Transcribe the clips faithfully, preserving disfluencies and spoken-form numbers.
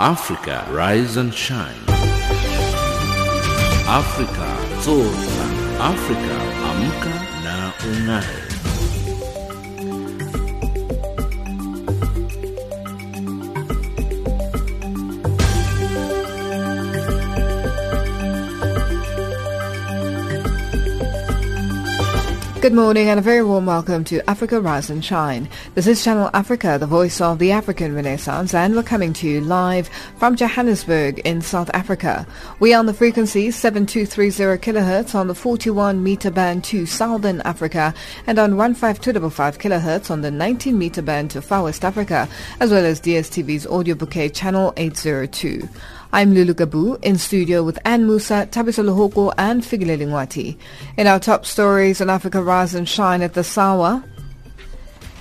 Africa, rise and shine. Africa, zorka. Africa, amka na ungae. Good morning and a very warm welcome to Africa Rise and Shine. This is Channel Africa, the voice of the African Renaissance, and we're coming to you live from Johannesburg in South Africa. We are on the frequency seven two three zero kilohertz on the forty-one meter band to Southern Africa and on one five two five five kilohertz on the nineteen meter band to Far West Africa, as well as D S T V's audio bouquet channel eight zero two. I'm Lulu Gabu, in studio with Anne Moussa, Tabisa Luhoko and Figile Lingwati. In our top stories on Africa Rise and Shine at the S A W A,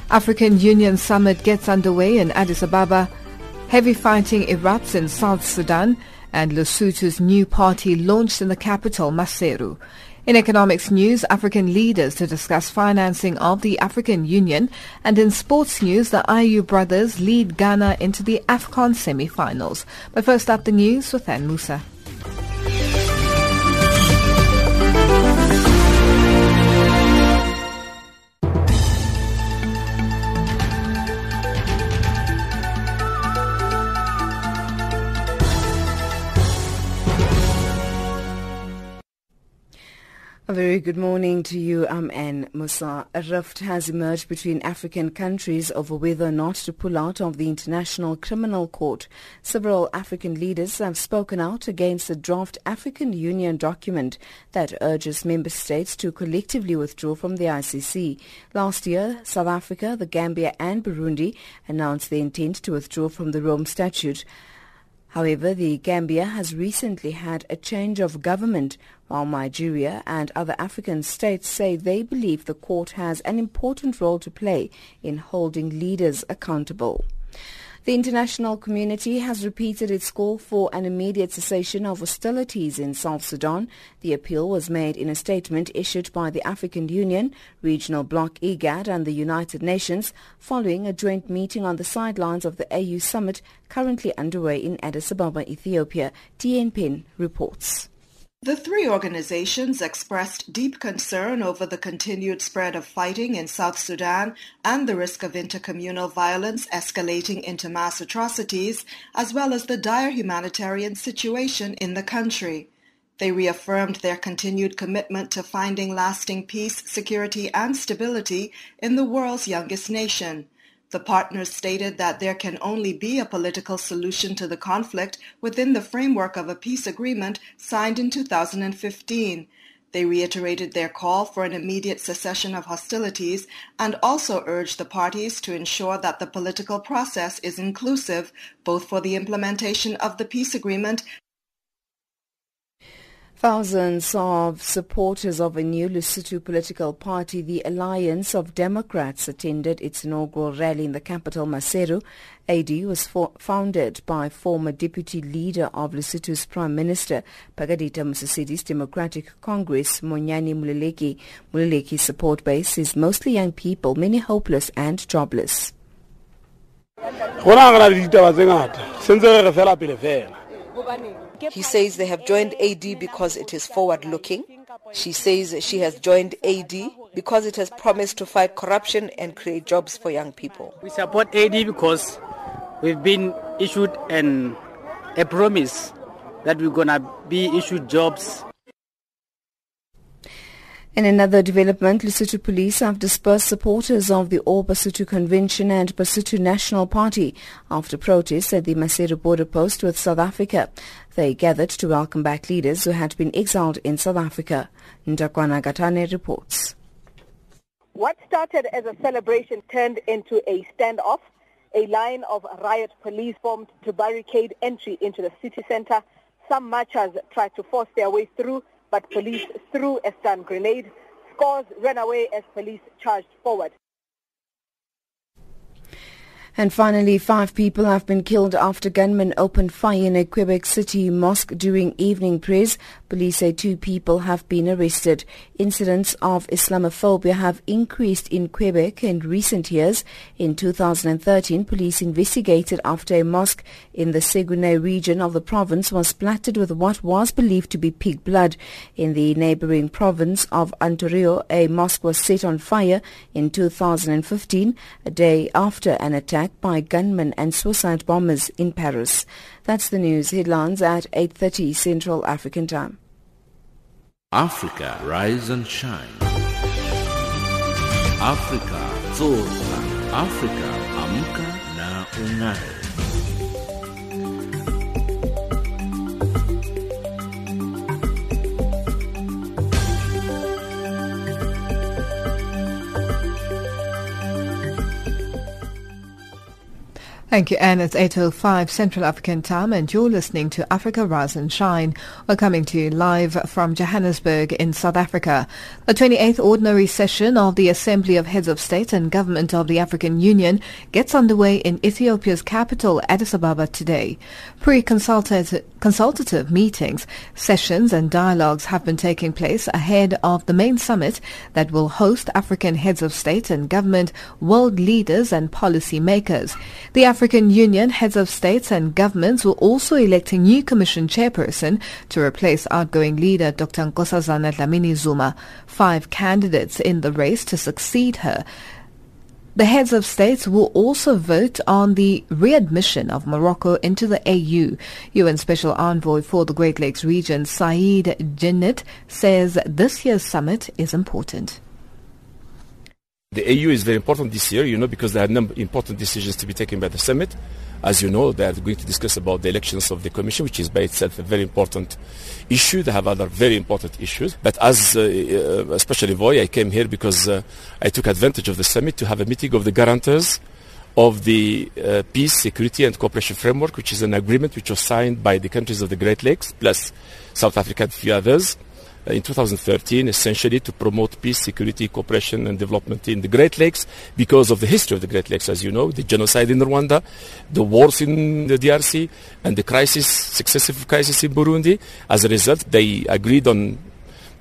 African Union Summit gets underway in Addis Ababa, heavy fighting erupts in South Sudan, and Lesotho's new party launched in the capital, Maseru. In economics news, African leaders to discuss financing of the African Union, and in sports news, the I U brothers lead Ghana into the AFCON semi-finals. But first up, the news with Anne Moussa. A very good morning to you, I'm Anne Moussa. A rift has emerged between African countries over whether or not to pull out of the International Criminal Court. Several African leaders have spoken out against the draft African Union document that urges member states to collectively withdraw from the I C C. Last year, South Africa, the Gambia and Burundi announced their intent to withdraw from the Rome Statute. However, the Gambia has recently had a change of government, while Nigeria and other African states say they believe the court has an important role to play in holding leaders accountable. The international community has repeated its call for an immediate cessation of hostilities in South Sudan. The appeal was made in a statement issued by the African Union, Regional Bloc IGAD and the United Nations following a joint meeting on the sidelines of the A U summit currently underway in Addis Ababa, Ethiopia. T N Pin reports. The three organizations expressed deep concern over the continued spread of fighting in South Sudan and the risk of intercommunal violence escalating into mass atrocities, as well as the dire humanitarian situation in the country. They reaffirmed their continued commitment to finding lasting peace, security, and stability in the world's youngest nation. The partners stated that there can only be a political solution to the conflict within the framework of a peace agreement signed in two thousand fifteen. They reiterated their call for an immediate cessation of hostilities and also urged the parties to ensure that the political process is inclusive, both for the implementation of the peace agreement. Thousands of supporters of a new Lesotho political party, the Alliance of Democrats, attended its inaugural rally in the capital, Maseru. A D was for- founded by former deputy leader of Lesotho's Prime Minister, Pagadita Musasidi's Democratic Congress, Monyani Moleleki. Moleki's support base is mostly young people, many hopeless and jobless. He says they have joined A D because it is forward-looking. She says she has joined A D because it has promised to fight corruption and create jobs for young people. We support A D because we've been issued an, a promise that we're going to be issued jobs. In another development, Lesotho police have dispersed supporters of the All Basotho Convention and Basotho National Party after protests at the Maseru border post with South Africa. They gathered to welcome back leaders who had been exiled in South Africa. Ndakwana Gatane reports. What started as a celebration turned into a standoff. A line of riot police formed to barricade entry into the city centre. Some marchers tried to force their way through, but police threw a stun grenade. Scores ran away as police charged forward. And finally, five people have been killed after gunmen opened fire in a Quebec City mosque during evening prayers. Police say two people have been arrested. Incidents of Islamophobia have increased in Quebec in recent years. In two thousand thirteen, police investigated after a mosque in the Saguenay region of the province was splattered with what was believed to be pig blood. In the neighboring province of Ontario, a mosque was set on fire in two thousand fifteen, a day after an attack by gunmen and suicide bombers in Paris. That's the news headlines at eight thirty Central African Time. Africa, rise and shine. Africa, zorka. Africa, amka na ungare. Thank you, Anne. It's eight oh five Central African Time and you're listening to Africa Rise and Shine. We're coming to you live from Johannesburg in South Africa. The twenty-eighth Ordinary Session of the Assembly of Heads of State and Government of the African Union gets underway in Ethiopia's capital, Addis Ababa, today. Pre-consultative consultative meetings, sessions and dialogues have been taking place ahead of the main summit that will host African Heads of State and Government, world leaders and policy makers. The African Union heads of states and governments will also elect a new commission chairperson to replace outgoing leader Doctor Nkosazana Dlamini-Zuma. Five candidates in the race to succeed her. The heads of states will also vote on the readmission of Morocco into the A U. U N Special Envoy for the Great Lakes region, Said Djinnit, says this year's summit is important. The A U is very important this year, you know, because there are number important decisions to be taken by the summit. As you know, they are going to discuss about the elections of the Commission, which is by itself a very important issue. They have other very important issues. But as uh, uh, especially Voy, I came here because uh, I took advantage of the summit to have a meeting of the guarantors of the uh, Peace, Security and Cooperation Framework, which is an agreement which was signed by the countries of the Great Lakes, plus South Africa and a few others. In two thousand thirteen, essentially to promote peace, security, cooperation and development in the Great Lakes because of the history of the Great Lakes, as you know, the genocide in Rwanda, the wars in the D R C and the crisis, successive crisis in Burundi. As a result, they agreed on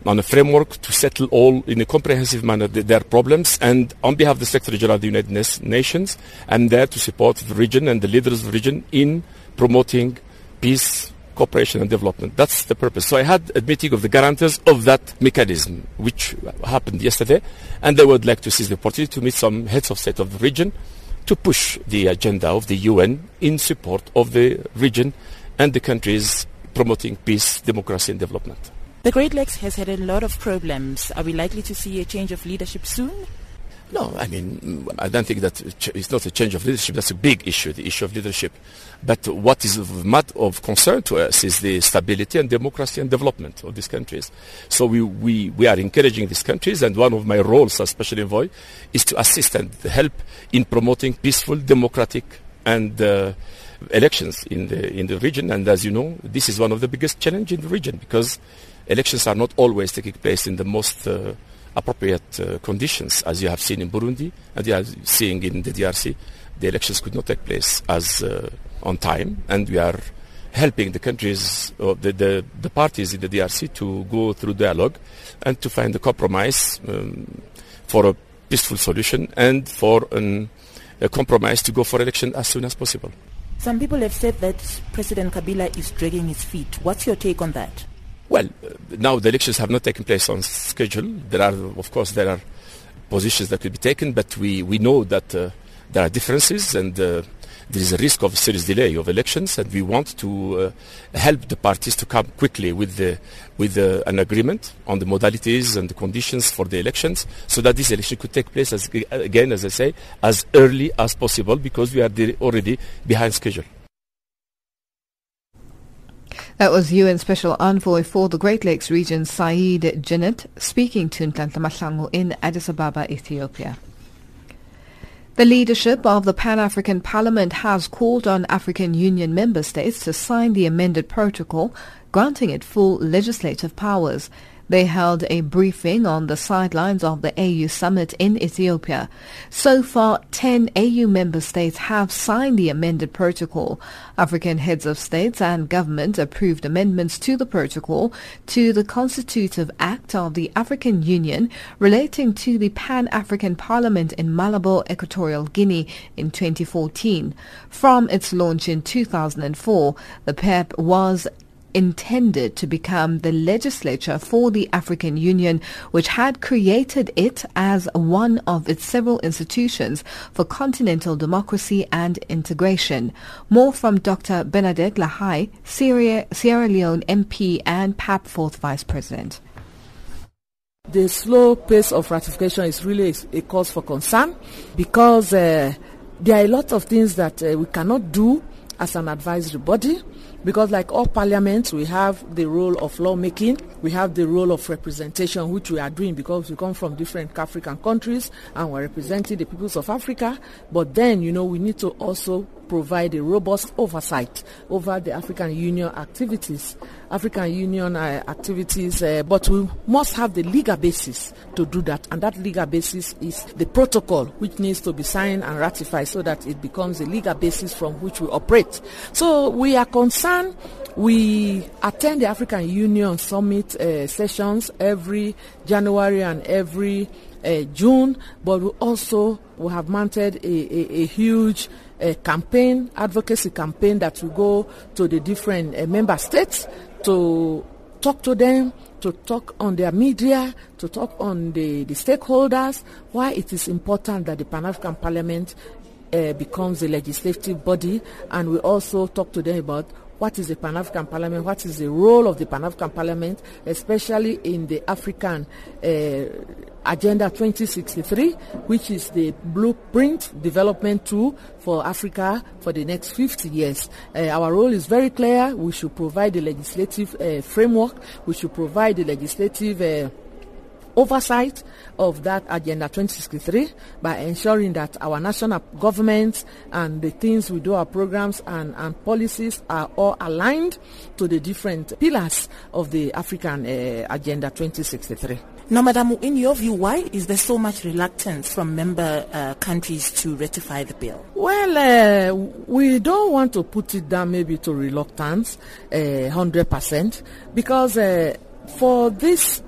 on a framework to settle all in a comprehensive manner their problems, and on behalf of the Secretary General of the United Nations, I'm there to support the region and the leaders of the region in promoting peace, cooperation and development. That's the purpose. So I had a meeting of the guarantors of that mechanism, which happened yesterday, and they would like to seize the opportunity to meet some heads of state of the region to push the agenda of the U N in support of the region and the countries promoting peace, democracy and development. The Great Lakes has had a lot of problems. Are we likely to see a change of leadership soon? No, I mean, I don't think that it's not a change of leadership. That's a big issue, the issue of leadership. But what is of matter of concern to us is the stability and democracy and development of these countries. So we, we, we are encouraging these countries, and one of my roles as Special Envoy is to assist and help in promoting peaceful, democratic and uh, elections in the, in the region. And as you know, this is one of the biggest challenges in the region because elections are not always taking place in the most... Uh, appropriate uh, conditions, as you have seen in Burundi and you are seeing in the D R C. The elections could not take place as uh, on time, and we are helping the countries or the, the, the parties in the D R C to go through dialogue and to find a compromise um, for a peaceful solution and for an, a compromise to go for election as soon as possible. Some people have said that President Kabila is dragging his feet. What's your take on that? Well, uh, now the elections have not taken place on schedule. There are, of course, there are positions that could be taken, but we, we know that uh, there are differences and uh, there is a risk of a serious delay of elections, and we want to uh, help the parties to come quickly with the, with the, an agreement on the modalities and the conditions for the elections so that this election could take place, as, again, as I say, as early as possible because we are de- already behind schedule. That was U N Special Envoy for the Great Lakes region, Said Djinnit, speaking to Nantamalangu in Addis Ababa, Ethiopia. The leadership of the Pan-African Parliament has called on African Union member states to sign the amended protocol, granting it full legislative powers. They held a briefing on the sidelines of the A U summit in Ethiopia. So far, ten A U member states have signed the amended protocol. African heads of states and government approved amendments to the protocol to the Constitutive Act of the African Union relating to the Pan-African Parliament in Malabo, Equatorial Guinea in twenty fourteen. From its launch in two thousand four, the P E P was intended to become the legislature for the African Union, which had created it as one of its several institutions for continental democracy and integration. More from Doctor Bernadette Lahai, Sierra, Sierra Leone M P and P A P fourth Vice President. The slow pace of ratification is really a cause for concern because uh, there are a lot of things that uh, we cannot do as an advisory body, because like all parliaments, we have the role of lawmaking, we have the role of representation, which we are doing because we come from different African countries and we're representing the peoples of Africa. But then, you know, we need to also provide a robust oversight over the African Union activities, African Union uh, activities, uh, but we must have the legal basis to do that, and that legal basis is the protocol which needs to be signed and ratified so that it becomes a legal basis from which we operate. So we are concerned. We attend the African Union Summit uh, sessions every January and every uh, June, but we also we have mounted a, a, a huge A campaign, advocacy campaign that will go to the different uh, member states to talk to them, to talk on their media, to talk on the, the stakeholders, why it is important that the Pan-African Parliament uh, becomes a legislative body, and we also talk to them about what is the Pan-African Parliament, what is the role of the Pan-African Parliament, especially in the African uh, Agenda twenty sixty-three, which is the blueprint development tool for Africa for the next fifty years. Uh, our role is very clear. We should provide the legislative uh, framework. We should provide the legislative uh, oversight of that Agenda twenty sixty-three by ensuring that our national governments and the things we do, our programs and, and policies are all aligned to the different pillars of the African uh, Agenda twenty sixty-three. Now, Madam, in your view, why is there so much reluctance from member uh, countries to ratify the bill? Well, uh, we don't want to put it down maybe to reluctance, uh, one hundred percent, because uh, for this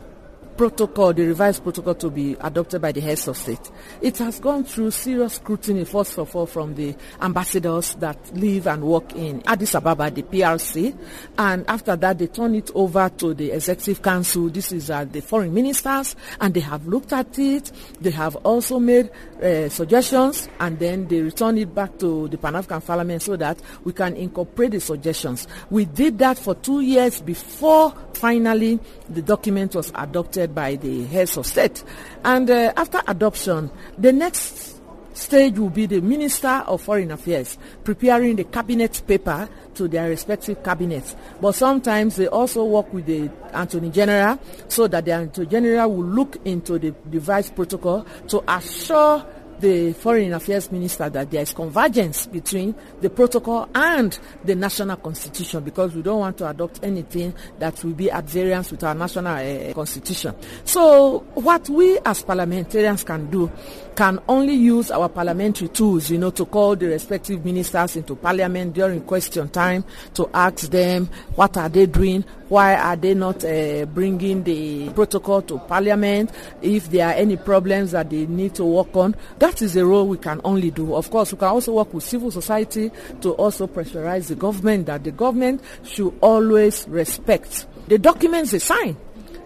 protocol, the revised protocol to be adopted by the heads of state, it has gone through serious scrutiny, first of all, from the ambassadors that live and work in Addis Ababa, the P R C, and after that they turn it over to the executive council. This is uh, the foreign ministers, and they have looked at it. They have also made uh, suggestions, and then they return it back to the Pan-African Parliament so that we can incorporate the suggestions. We did that for two years before finally the document was adopted by the heads of state. And uh, after adoption, the next stage will be the Minister of Foreign Affairs preparing the cabinet paper to their respective cabinets. But sometimes they also work with the Attorney General, so that the Attorney General will look into the revised protocol to assure the Foreign Affairs Minister that there is convergence between the protocol and the national constitution, because we don't want to adopt anything that will be at variance with our national uh, constitution. So what we as parliamentarians can do, can only use our parliamentary tools, you know, to call the respective ministers into parliament during question time, to ask them what are they doing, why are they not uh, bringing the protocol to parliament, if there are any problems that they need to work on. That is the role we can only do. Of course, we can also work with civil society to also pressurize the government, that the government should always respect the documents they sign.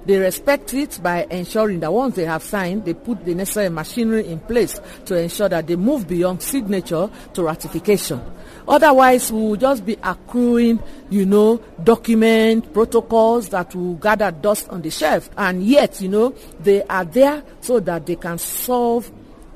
They respect it by ensuring that once they have signed, they put the necessary machinery in place to ensure that they move beyond signature to ratification. Otherwise, we will just be accruing, you know, document, protocols that will gather dust on the shelf. And yet, you know, they are there so that they can solve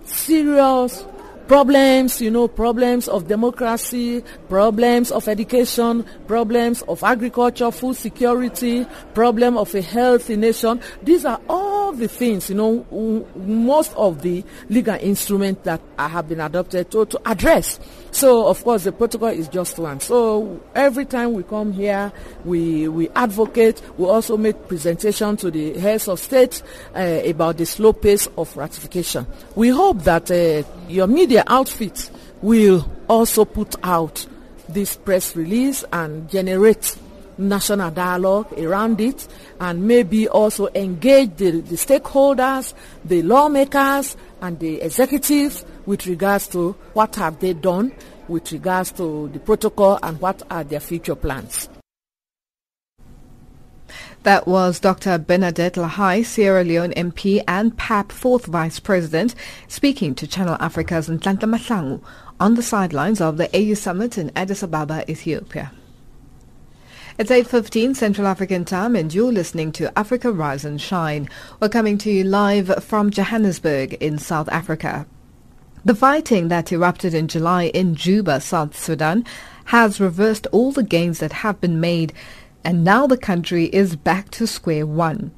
serious problems, you know, problems of democracy, problems of education, problems of agriculture, food security, problem of a healthy nation. These are all the things, you know, w- most of the legal instruments that have been adopted to, to address. So, of course, the protocol is just one. So, every time we come here, we we advocate. We also make presentation to the heads of state uh, about the slow pace of ratification. We hope that uh, your media outfit will also put out this press release and generate national dialogue around it, and maybe also engage the, the stakeholders, the lawmakers, and the executives with regards to what have they done with regards to the protocol and what are their future plans. That was Doctor Bernadette Lahai, Sierra Leone M P and P A P fourth Vice President, speaking to Channel Africa's Nantamalangu on the sidelines of the A U Summit in Addis Ababa, Ethiopia. It's eight fifteen Central African Time and you're listening to Africa Rise and Shine. We're coming to you live from Johannesburg in South Africa. The fighting that erupted in July in Juba, South Sudan, has reversed all the gains that have been made, and now the country is back to square one.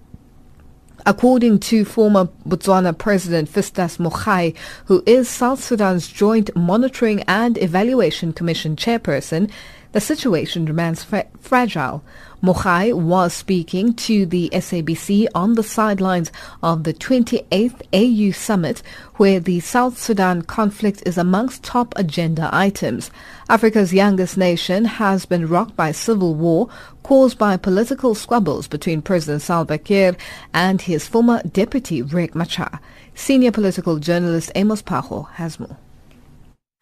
According to former Botswana President Festus Mogae, who is South Sudan's Joint Monitoring and Evaluation Commission chairperson, the situation remains fra- fragile. Mogae was speaking to the S A B C on the sidelines of the twenty-eighth A U Summit, where the South Sudan conflict is amongst top agenda items. Africa's youngest nation has been rocked by civil war caused by political squabbles between President Salva Kiir and his former deputy Riek Machar. Senior political journalist Amos Pajo has more.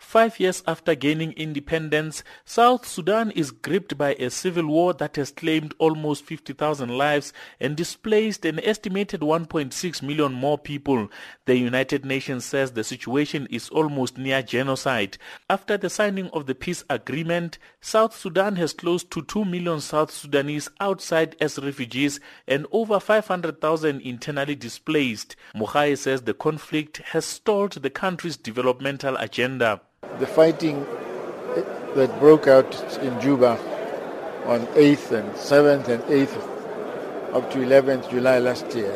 Five years after gaining independence, South Sudan is gripped by a civil war that has claimed almost fifty thousand lives and displaced an estimated one point six million more people. The United Nations says the situation is almost near genocide. After the signing of the peace agreement, South Sudan has close to two million South Sudanese outside as refugees and over five hundred thousand internally displaced. Mogae says the conflict has stalled the country's developmental agenda. The fighting that broke out in Juba on eighth and seventh and eighth up to eleventh July last year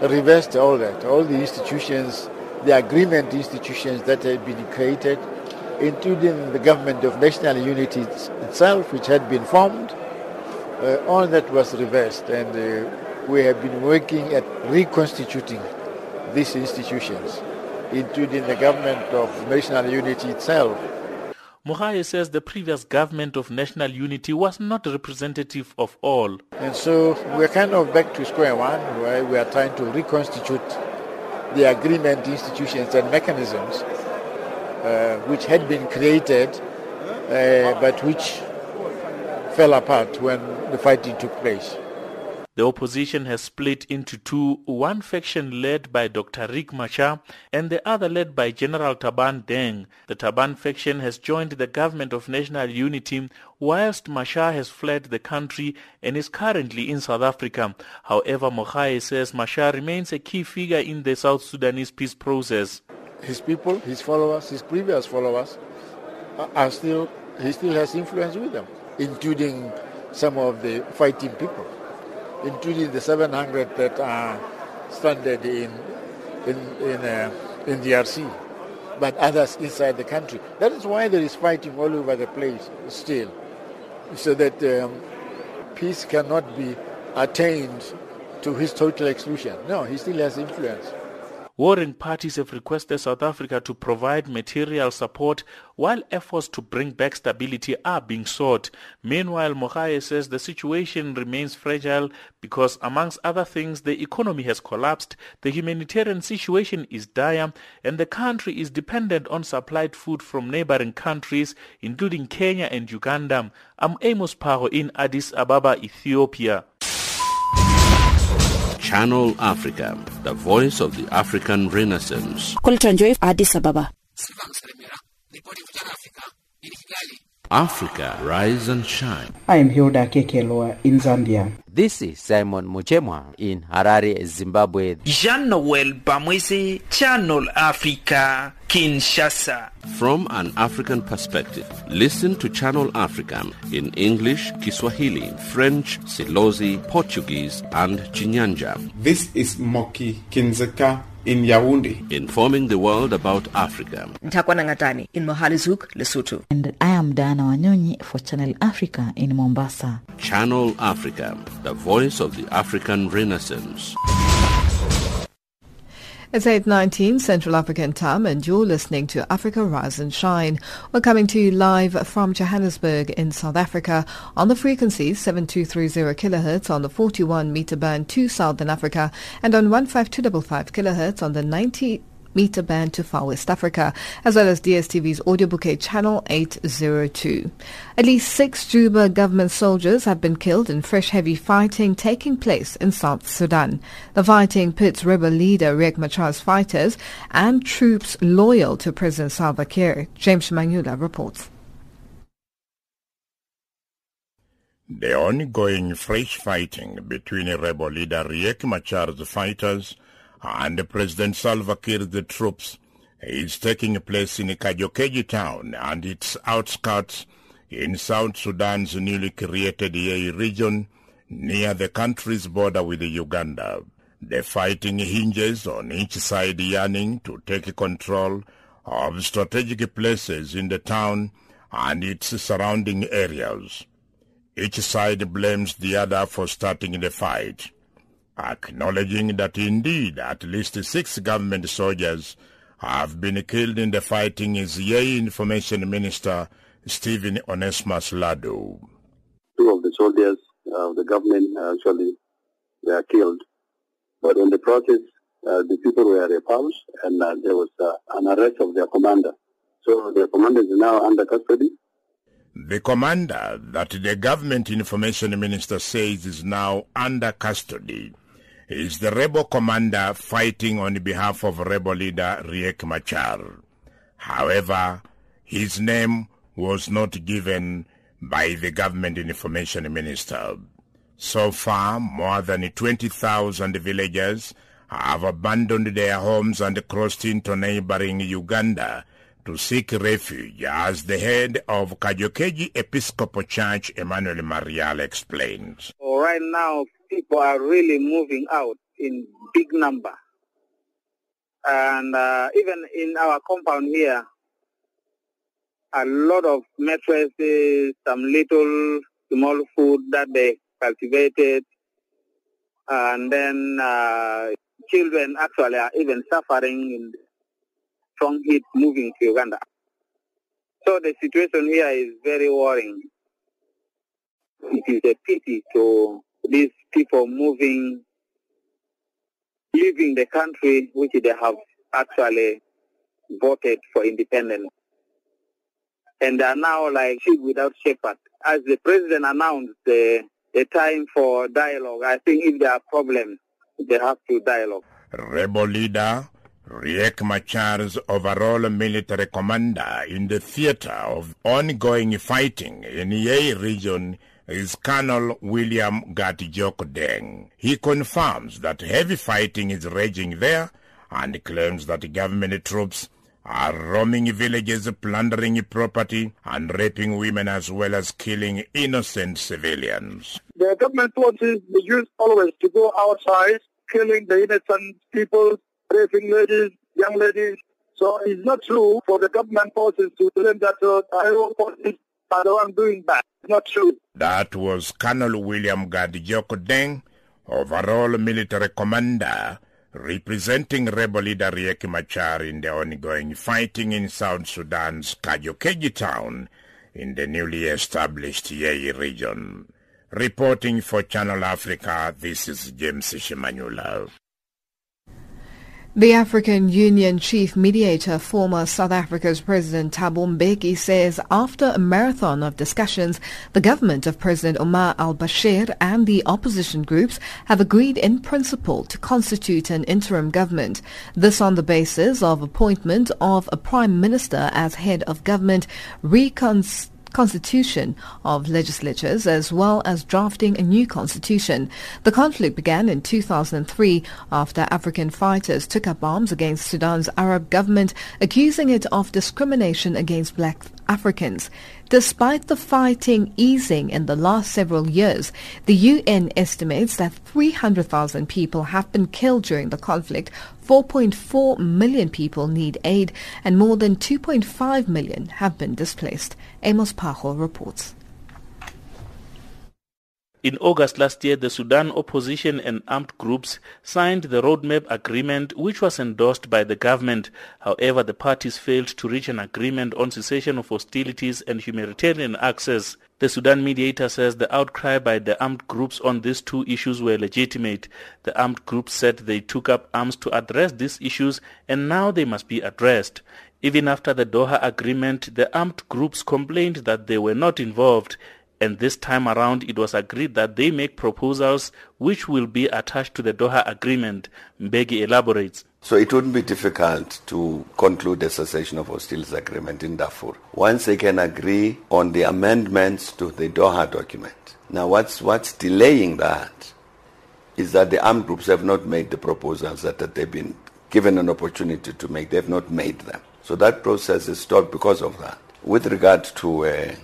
reversed all that. All the institutions, the agreement institutions that had been created, including the government of national unity itself, which had been formed, uh, all that was reversed. And uh, we have been working at reconstituting these institutions, including the government of national unity itself. Mogae says the previous government of national unity was not representative of all. And so we're kind of back to square one, where we are trying to reconstitute the agreement institutions and mechanisms uh, which had been created, uh, but which fell apart when the fighting took place. The opposition has split into two, one faction led by Doctor Riek Machar and the other led by General Taban Deng. The Taban faction has joined the government of national unity, whilst Machar has fled the country and is currently in South Africa. However, Mogae says Machar remains a key figure in the South Sudanese peace process. His people, his followers, his previous followers, are still, he still has influence with them, including some of the fighting people, including the seven hundred that are stranded in in in, uh, in D R C, but others inside the country. That is why there is fighting all over the place still, so that um, peace cannot be attained to his total exclusion. No, he still has influence. Warring parties have requested South Africa to provide material support while efforts to bring back stability are being sought. Meanwhile, Mogae says the situation remains fragile because, amongst other things, the economy has collapsed, the humanitarian situation is dire, and the country is dependent on supplied food from neighboring countries, including Kenya and Uganda. I'm Amos Pajo in Addis Ababa, Ethiopia. Channel Africa, the voice of the African Renaissance. Coletta Wanjohi, Addis Ababa. Africa, rise and shine. I am Hilda Kekeloa in Zambia. This is Simon Muchemwa in Harare, Zimbabwe. Jean Noel Bamwisi, Channel Africa, Kinshasa. From an African perspective, listen to Channel Africa in English, Kiswahili, French, Silozi, Portuguese, and Chinyanja. This is Moki Kinzeka in Yaoundé, informing the world about Africa. Ndakwana Gatane in Mohalizuk, Lesotho. And I am Dana Wanyonyi for Channel Africa in Mombasa. Channel Africa, the voice of the African Renaissance. It's eight nineteen Central African time and you're listening to Africa Rise and Shine. We're coming to you live from Johannesburg in South Africa on the frequencies seven two three zero kilohertz on the forty-one meter band to Southern Africa and on one five two five five kilohertz on the ninety meter band to Far West Africa, as well as D S T V's audio bouquet channel eight oh two. At least six Juba government soldiers have been killed in fresh heavy fighting taking place in South Sudan. The fighting pits rebel leader Riek Machar's fighters and troops loyal to President Salva Kiir. James Mangula reports. The ongoing fresh fighting between rebel leader Riek Machar's fighters and President Salva Kiir's troops is taking place in Kajokeji town and its outskirts in South Sudan's newly created Yei region near the country's border with Uganda. The fighting hinges on each side yearning to take control of strategic places in the town and its surrounding areas. Each side blames the other for starting the fight, acknowledging that indeed at least six government soldiers have been killed in the fighting is Yei Information Minister Stephen Onesmus Lado. Two of the soldiers of the government actually they are killed, but in the process uh, the people were repulsed and uh, there was uh, an arrest of their commander. So their commander is now under custody. The commander that the government information minister says is now under custody is the rebel commander fighting on behalf of rebel leader Riek Machar. However, his name was not given by the government information minister. So far, more than twenty thousand villagers have abandoned their homes and crossed into neighboring Uganda to seek refuge, as the head of Kajokeji Episcopal Church, Emmanuel Marial, explains. So right now, people are really moving out in big number. And uh, even in our compound here, a lot of mattresses, some little small food that they cultivated, and then uh, children actually are even suffering in strong heat moving to Uganda. So the situation here is very worrying. It is a pity to these people moving, leaving the country which they have actually voted for independence. And they are now like sheep without shepherd. As the president announced the, the time for dialogue, I think if there are problems, they have to dialogue. Rebel leader Riek Machar's overall military commander in the theater of ongoing fighting in Yei region is Colonel William Gatjok Deng. He confirms that heavy fighting is raging there and claims that government troops are roaming villages, plundering property and raping women as well as killing innocent civilians. The government forces used always to go outside, killing the innocent people, raping ladies, young ladies. So it's not true for the government forces to claim that the uh, forces are the one doing that. It's not true. That was Colonel William Gatjok Deng, overall military commander, representing rebel leader Riek Machar in the ongoing fighting in South Sudan's Kajokeji town in the newly established Yei region. Reporting for Channel Africa, this is James Shimanyula. The African Union chief mediator, former South Africa's President Thabo Mbeki, says after a marathon of discussions, the government of President Omar al-Bashir and the opposition groups have agreed in principle to constitute an interim government. This on the basis of appointment of a prime minister as head of government, reconstitution constitution of legislatures as well as drafting a new constitution. The conflict began in two thousand three after African fighters took up arms against Sudan's Arab government, accusing it of discrimination against black Africans. Despite the fighting easing in the last several years, the U N estimates that three hundred thousand people have been killed during the conflict, four point four million people need aid, and more than two point five million have been displaced. Amos Pajo reports. In August last year, the Sudan opposition and armed groups signed the roadmap agreement, which was endorsed by the government. However, the parties failed to reach an agreement on cessation of hostilities and humanitarian access. The Sudan mediator says the outcry by the armed groups on these two issues were legitimate. The armed groups said they took up arms to address these issues, and now they must be addressed. Even after the Doha agreement, the armed groups complained that they were not involved. And this time around, it was agreed that they make proposals which will be attached to the Doha agreement. Mbeki elaborates. So it wouldn't be difficult to conclude a cessation of hostilities agreement in Darfur once they can agree on the amendments to the Doha document. Now, what's what's delaying that is that the armed groups have not made the proposals that, that they've been given an opportunity to make. They've not made them. So that process is stopped because of that. With regard to Uh,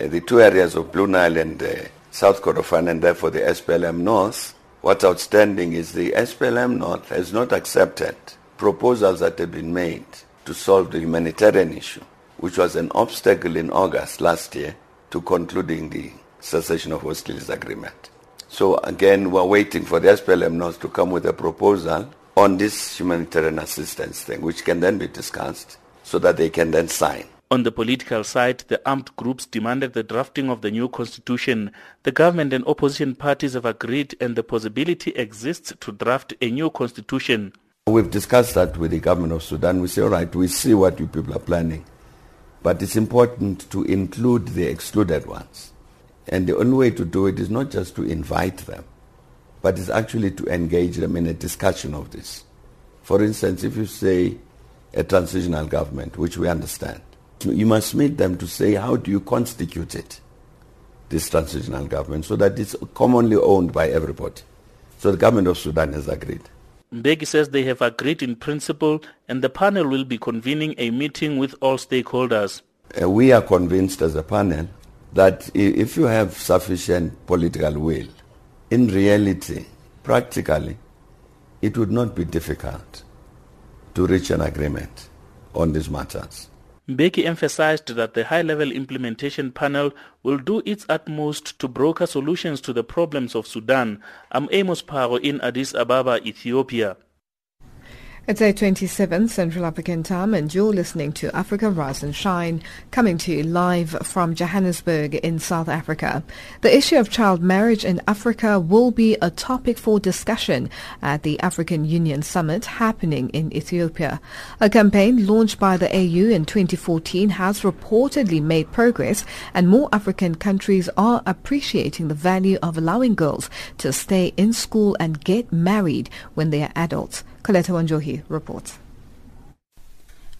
Uh, the two areas of Blue Nile and uh, South Kordofan, and therefore the S P L M North, what's outstanding is the S P L M North has not accepted proposals that have been made to solve the humanitarian issue, which was an obstacle in August last year to concluding the cessation of hostilities agreement. So again, we're waiting for the S P L M North to come with a proposal on this humanitarian assistance thing, which can then be discussed so that they can then sign. On the political side, the armed groups demanded the drafting of the new constitution. The government and opposition parties have agreed, and the possibility exists to draft a new constitution. We've discussed that with the government of Sudan. We say, all right, we see what you people are planning, but it's important to include the excluded ones. And the only way to do it is not just to invite them, but it's actually to engage them in a discussion of this. For instance, if you say a transitional government, which we understand, you must meet them to say, how do you constitute it, this transitional government, so that it's commonly owned by everybody. So the government of Sudan has agreed. Mbeki says they have agreed in principle, and the panel will be convening a meeting with all stakeholders. Uh, we are convinced as a panel that if you have sufficient political will, in reality, practically, it would not be difficult to reach an agreement on these matters. Mbeki emphasized that the high-level implementation panel will do its utmost to broker solutions to the problems of Sudan. I'm Amos Pajo in Addis Ababa, Ethiopia. It's eight twenty-seven Central African Time, and you're listening to Africa Rise and Shine, coming to you live from Johannesburg in South Africa. The issue of child marriage in Africa will be a topic for discussion at the African Union Summit happening in Ethiopia. A campaign launched by the A U in twenty fourteen has reportedly made progress, and more African countries are appreciating the value of allowing girls to stay in school and get married when they are adults. Coletta Wanjohi reports.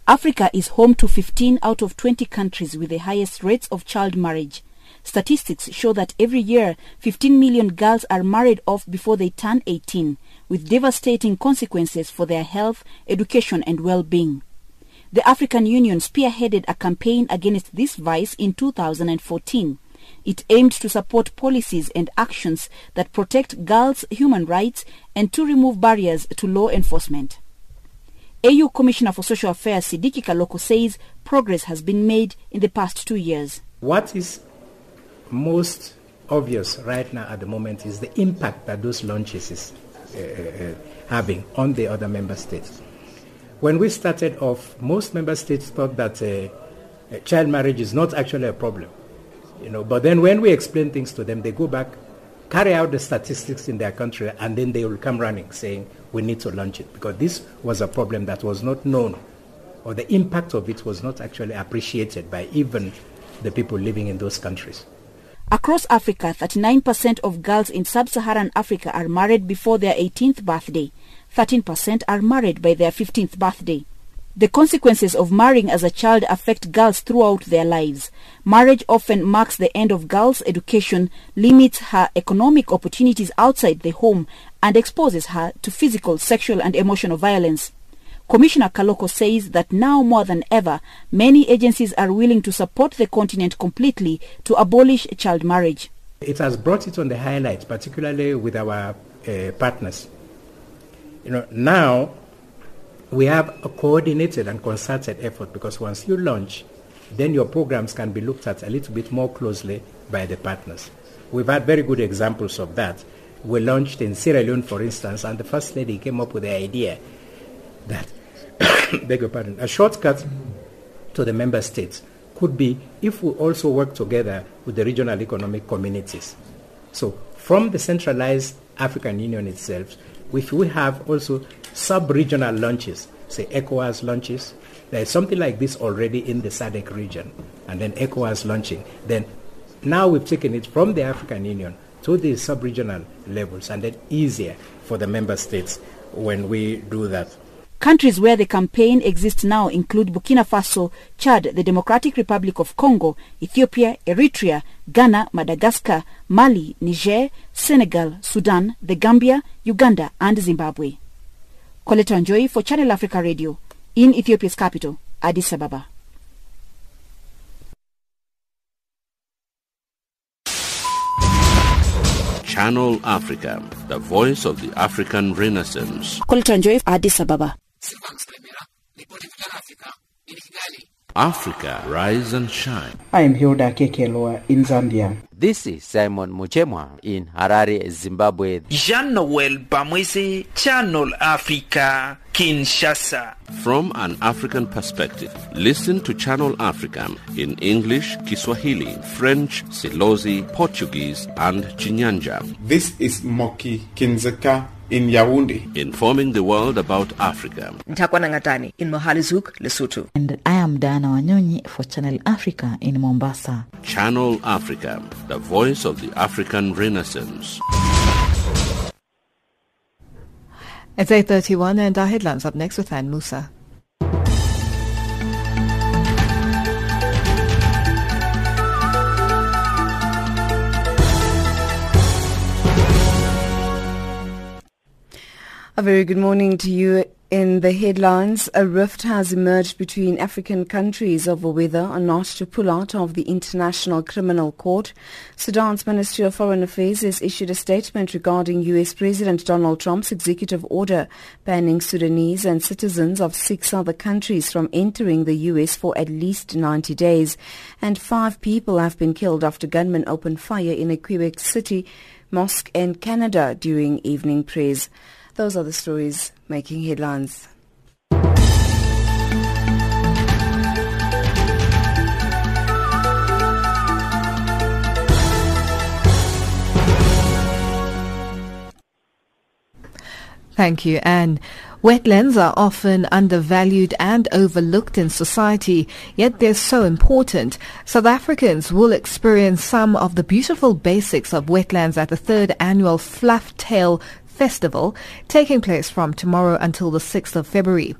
Africa is home to fifteen out of twenty countries with the highest rates of child marriage. Statistics show that every year, fifteen million girls are married off before they turn eighteen, with devastating consequences for their health, education and well-being. The African Union spearheaded a campaign against this vice in two thousand fourteen. It aimed to support policies and actions that protect girls' human rights and to remove barriers to law enforcement. A U Commissioner for Social Affairs Sidiki Kaloko says progress has been made in the past two years. What is most obvious right now at the moment is the impact that those launches is uh, having on the other member states. When we started off, most member states thought that uh, child marriage is not actually a problem. You know, but then when we explain things to them, they go back, carry out the statistics in their country, and then they will come running saying, we need to launch it, because this was a problem that was not known, or the impact of it was not actually appreciated by even the people living in those countries. Across Africa, thirty-nine percent of girls in sub-Saharan Africa are married before their eighteenth birthday. thirteen percent are married by their fifteenth birthday. The consequences of marrying as a child affect girls throughout their lives. Marriage often marks the end of girls' education, limits her economic opportunities outside the home, and exposes her to physical, sexual, and emotional violence. Commissioner Kaloko says that now more than ever, many agencies are willing to support the continent completely to abolish child marriage. It has brought it on the highlights, particularly with our uh, partners. You know, now we have a coordinated and concerted effort, because once you launch, then your programs can be looked at a little bit more closely by the partners. We've had very good examples of that. We launched in Sierra Leone, for instance, and the First Lady came up with the idea that beg your pardon, a shortcut to the member states could be if we also work together with the regional economic communities. So from the centralized African Union itself, if we have also sub-regional launches, say ECOWAS launches, there is something like this already in the SADC region, and then ECOWAS launching. Then now we've taken it from the African Union to the sub-regional levels, and then easier for the member states when we do that. Countries where the campaign exists now include Burkina Faso, Chad, the Democratic Republic of Congo, Ethiopia, Eritrea, Ghana, Madagascar, Mali, Niger, Senegal, Sudan, the Gambia, Uganda, and Zimbabwe. Coletta Wanjohi for Channel Africa Radio, in Ethiopia's capital, Addis Ababa. Channel Africa, the voice of the African Renaissance. Coletta Wanjohi, Addis Ababa. Africa, rise and shine. I am Hilda Kekeloa in Zambia. This is Simon Muchemwa in Harare, Zimbabwe. Jean Noel Bamwisi, Channel Africa, Kinshasa. From an African perspective, listen to Channel Africa in English, Kiswahili, French, Silozi, Portuguese, and Chinyanja. This is Moki Kinzeka in Yaoundé, informing the world about Africa. Ndakwana Gatane in Johannesburg, Lesotho. And I am Dana Wanyonyi for Channel Africa in Mombasa. Channel Africa, the voice of the African Renaissance. It's eight thirty-one and our headlines up next with Anne Moussa. A very good morning to you. In the headlines, a rift has emerged between African countries over whether or not to pull out of the International Criminal Court. Sudan's Ministry of Foreign Affairs has issued a statement regarding U S President Donald Trump's executive order banning Sudanese and citizens of six other countries from entering the U S for at least ninety days. And five people have been killed after gunmen opened fire in a Quebec City mosque in Canada during evening prayers. Those are the stories making headlines. Thank you, Anne. Wetlands are often undervalued and overlooked in society, yet they're so important. South Africans will experience some of the beautiful basics of wetlands at the third annual Flufftail Festival, taking place from tomorrow until the sixth of February.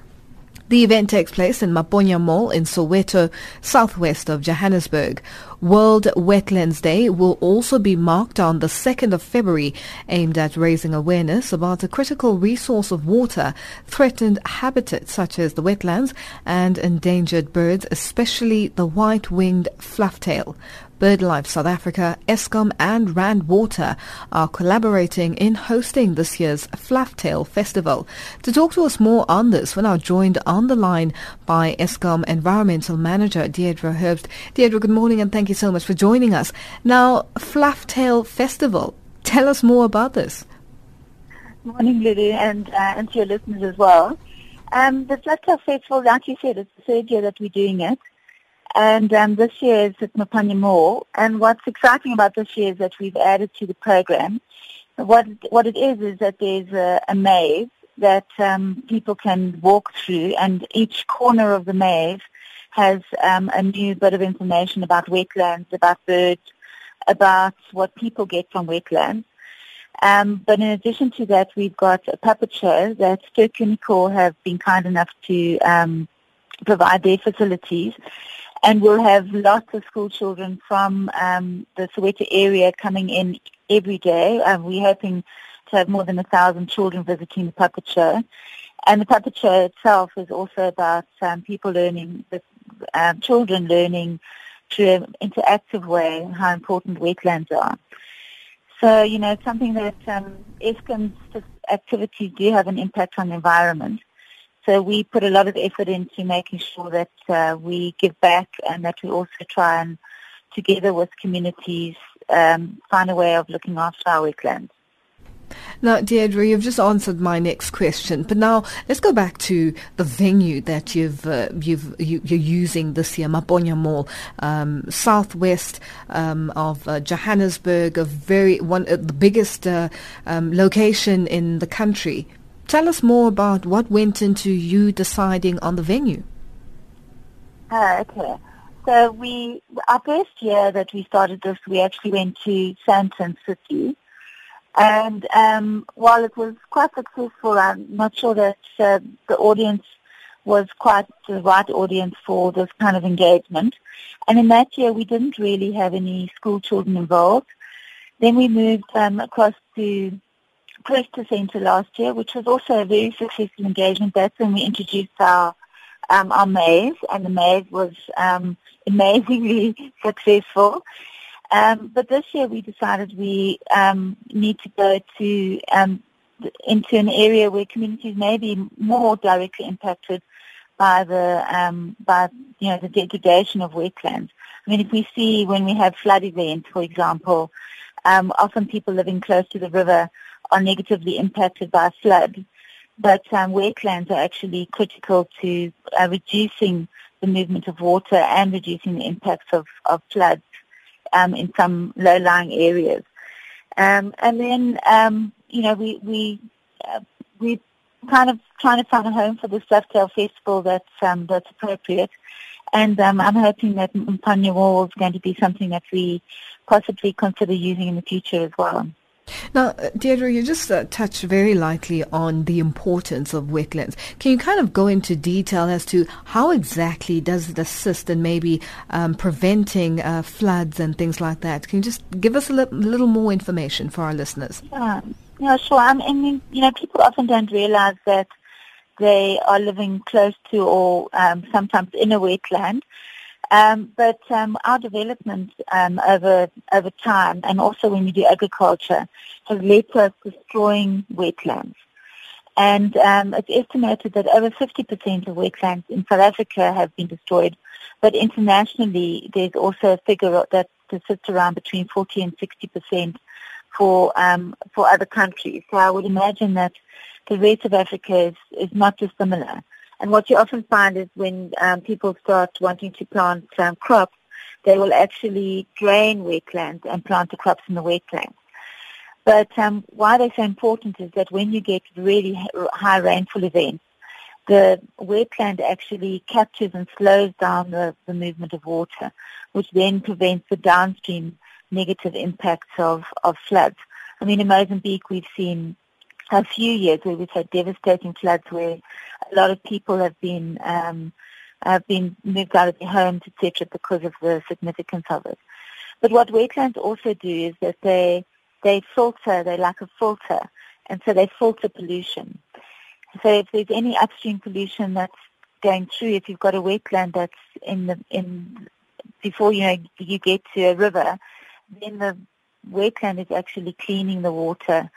The event takes place in Maponya Mall in Soweto, southwest of Johannesburg. World Wetlands Day will also be marked on the second of February, aimed at raising awareness about the critical resource of water, threatened habitats such as the wetlands, and endangered birds, especially the white-winged flufftail. BirdLife South Africa, Eskom and Rand Water are collaborating in hosting this year's Flufftail Festival. To talk to us more on this, we're now joined on the line by Eskom Environmental Manager Deirdre Herbst. Deirdre, good morning and thank you so much for joining us. Now, Flufftail Festival, tell us more about this. Morning, Lily, and, uh, and to your listeners as well. Um, the Flufftail Festival, like you said, it's the third year that we're doing it. And um, this year is at Maponya Mall. And what's exciting about this year is that we've added to the program. What what it is is that there's a, a maze that um, people can walk through, and each corner of the maze has um, a new bit of information about wetlands, about birds, about what people get from wetlands. Um, but in addition to that, we've got a puppet show that Turk and Nicole have been kind enough to um, provide their facilities. And we'll have lots of school children from um, the Soweto area coming in every day. Um, we're hoping to have more than a thousand children visiting the puppet show. And the puppet show itself is also about um, people learning, the, um, children learning through an interactive way how important wetlands are. So, you know, it's something that um, ESCOM's activities do have an impact on the environment. So we put a lot of effort into making sure that uh, we give back and that we also try and, together with communities, um, find a way of looking after our wetlands. Now, Deirdre, you've just answered my next question, but now let's go back to the venue that you've uh, you've you, you're using this year, Maponya Mall, um, southwest um, of uh, Johannesburg, a very one uh, the biggest uh, um, location in the country. Tell us more about what went into you deciding on the venue. Uh, okay, so we our first year that we started this, we actually went to Sandton City. And um, while it was quite successful, I'm not sure that uh, the audience was quite the right audience for this kind of engagement. And in that year, we didn't really have any school children involved. Then we moved um, across to Cresta Centre last year, which was also a very successful engagement. That's when we introduced our um, our maze, and the maze was um, amazingly successful. Um, but this year we decided we um, need to go to um, into an area where communities may be more directly impacted by the um, by you know the degradation of wetlands. I mean, if we see when we have flood events, for example, um, often people living close to the river are negatively impacted by flood. But um, wetlands are actually critical to uh, reducing the movement of water and reducing the impacts of, of floods. Um, in some low-lying areas, um, and then um, you know we we uh, we kind of trying to find a home for the Stufftail Festival that's um, that's appropriate, and um, I'm hoping that Maponya Mall is going to be something that we possibly consider using in the future as well. Now, Deirdre, you just uh, touched very lightly on the importance of wetlands. Can you kind of go into detail as to how exactly does it assist in maybe um, preventing uh, floods and things like that? Can you just give us a li- little more information for our listeners? Yeah, yeah sure. I mean, you know, people often don't realize that they are living close to or um, sometimes in a wetland. Um, but um, our development um, over over time, and also when we do agriculture, has led to us destroying wetlands. And um, it's estimated that over fifty percent of wetlands in South Africa have been destroyed. But internationally, there's also a figure that sits around between forty and sixty percent for um, for other countries. So I would imagine that the rest of Africa is, is not dissimilar. And what you often find is when um, people start wanting to plant um, crops, they will actually drain wetlands and plant the crops in the wetlands. But um, why they're so important is that when you get really high rainfall events, the wetland actually captures and slows down the, the movement of water, which then prevents the downstream negative impacts of, of floods. I mean, in Mozambique, we've seen a few years where we've had devastating floods where a lot of people have been um, have been moved out of their homes, et cetera, because of the significance of it. But what wetlands also do is that they they filter, they like a filter, and so they filter pollution. So if there's any upstream pollution that's going through, if you've got a wetland that's in the in before you know you get to a river, then the wetland is actually cleaning the water,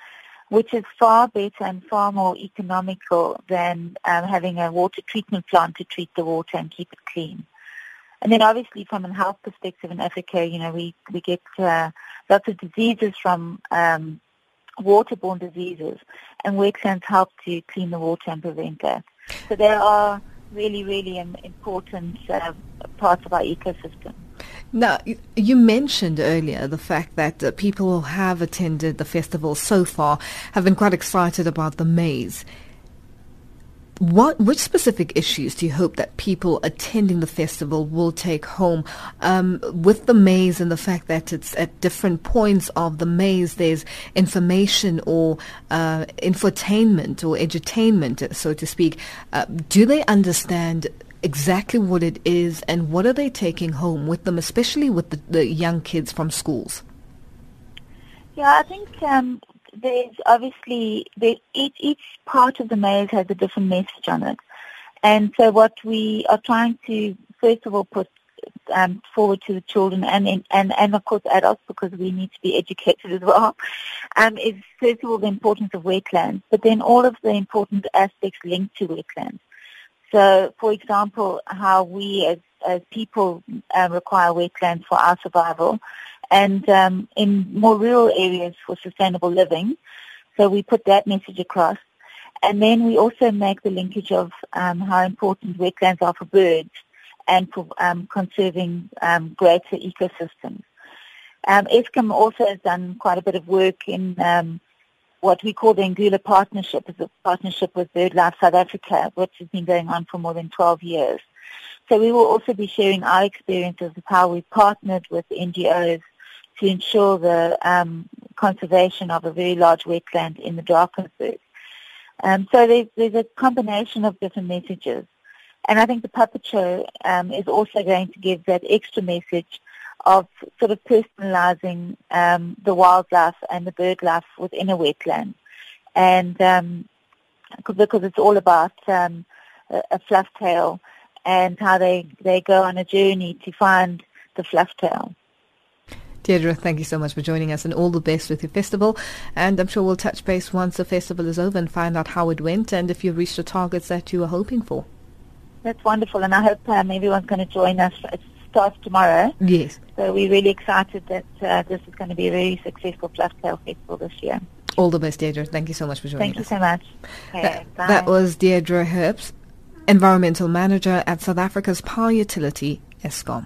which is far better and far more economical than um, having a water treatment plant to treat the water and keep it clean. And then obviously from a health perspective in Africa, you know, we, we get uh, lots of diseases from um, waterborne diseases, and wetlands help to clean the water and prevent that. So there are really, really important uh, parts of our ecosystem. Now, you mentioned earlier the fact that uh, people who have attended the festival so far have been quite excited about the maze. What, which specific issues do you hope that people attending the festival will take home um, with the maze, and the fact that it's at different points of the maze there's information or uh, infotainment or edutainment, so to speak? Uh, do they understand exactly what it is and what are they taking home with them, especially with the, the young kids from schools? Yeah, I think um, there's obviously, there, each, each part of the maze has a different message on it. And so what we are trying to, first of all, put um, forward to the children and, and, and, of course, adults, because we need to be educated as well, um, is, first of all, the importance of wetlands, but then all of the important aspects linked to wetlands. So, for example, how we as, as people uh, require wetlands for our survival and um, in more rural areas for sustainable living. So we put that message across. And then we also make the linkage of um, how important wetlands are for birds and for um, conserving um, greater ecosystems. Um, ESCOM also has done quite a bit of work in um, what we call the Ngula Partnership. It's a partnership with BirdLife South Africa, which has been going on for more than twelve years. So we will also be sharing our experiences of how we partnered with N G Os to ensure the um, conservation of a very large wetland in the Drakensberg. Um, so there's, there's a combination of different messages. And I think the puppet show um, is also going to give that extra message of sort of personalizing um, the wildlife and the bird life within a wetland. And um, because it's all about um, a flufftail and how they, they go on a journey to find the flufftail. Deirdre, thank you so much for joining us and all the best with your festival. And I'm sure we'll touch base once the festival is over and find out how it went and if you reached the targets that you were hoping for. That's wonderful, and I hope um, everyone's going to join us. It starts tomorrow. Yes. So we're really excited that uh, this is going to be a very successful Flufftail Festival this year. All the best, Deirdre. Thank you so much for joining us. Thank you so much. Okay, that, bye. That was Deirdre Herbst, Environmental Manager at South Africa's power utility, ESCOM.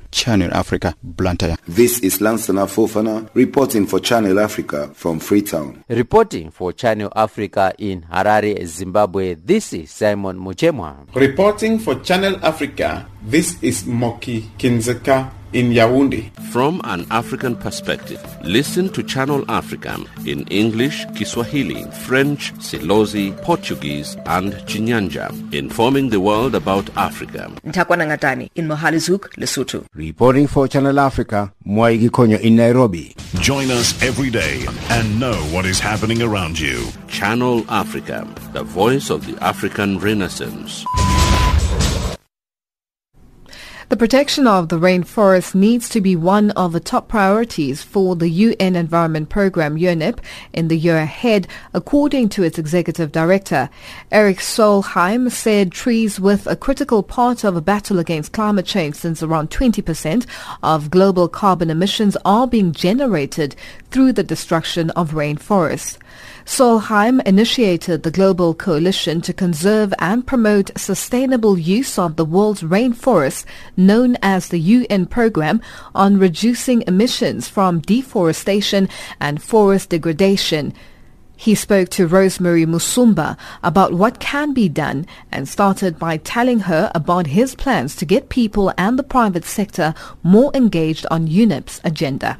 Channel Africa, Blantyre. This is Lansana Fofana reporting for Channel Africa from Freetown. Reporting for Channel Africa in Harare, Zimbabwe, this is Simon Muchemwa. Reporting for Channel Africa, this is Moki Kinzeka in Yaoundé. From an African perspective, listen to Channel Africa in English, Kiswahili, French, Silozi, Portuguese, and Chinyanja, informing the world about Africa. Ndakwana Gatane in Mohalizuk, Lesotho. Reporting for Channel Africa, Mwai Gikonyo in Nairobi. Join us every day and know what is happening around you. Channel Africa, the voice of the African Renaissance. The protection of the rainforest needs to be one of the top priorities for the U N Environment Programme, UNEP, in the year ahead, according to its executive director. Erik Solheim said trees with a critical part of a battle against climate change, since around twenty percent of global carbon emissions are being generated through the destruction of rainforests. Solheim initiated the global coalition to conserve and promote sustainable use of the world's rainforests, known as the U N Programme on Reducing Emissions from Deforestation and Forest Degradation. He spoke to Rosemary Musumba about what can be done and started by telling her about his plans to get people and the private sector more engaged on UNEP's agenda.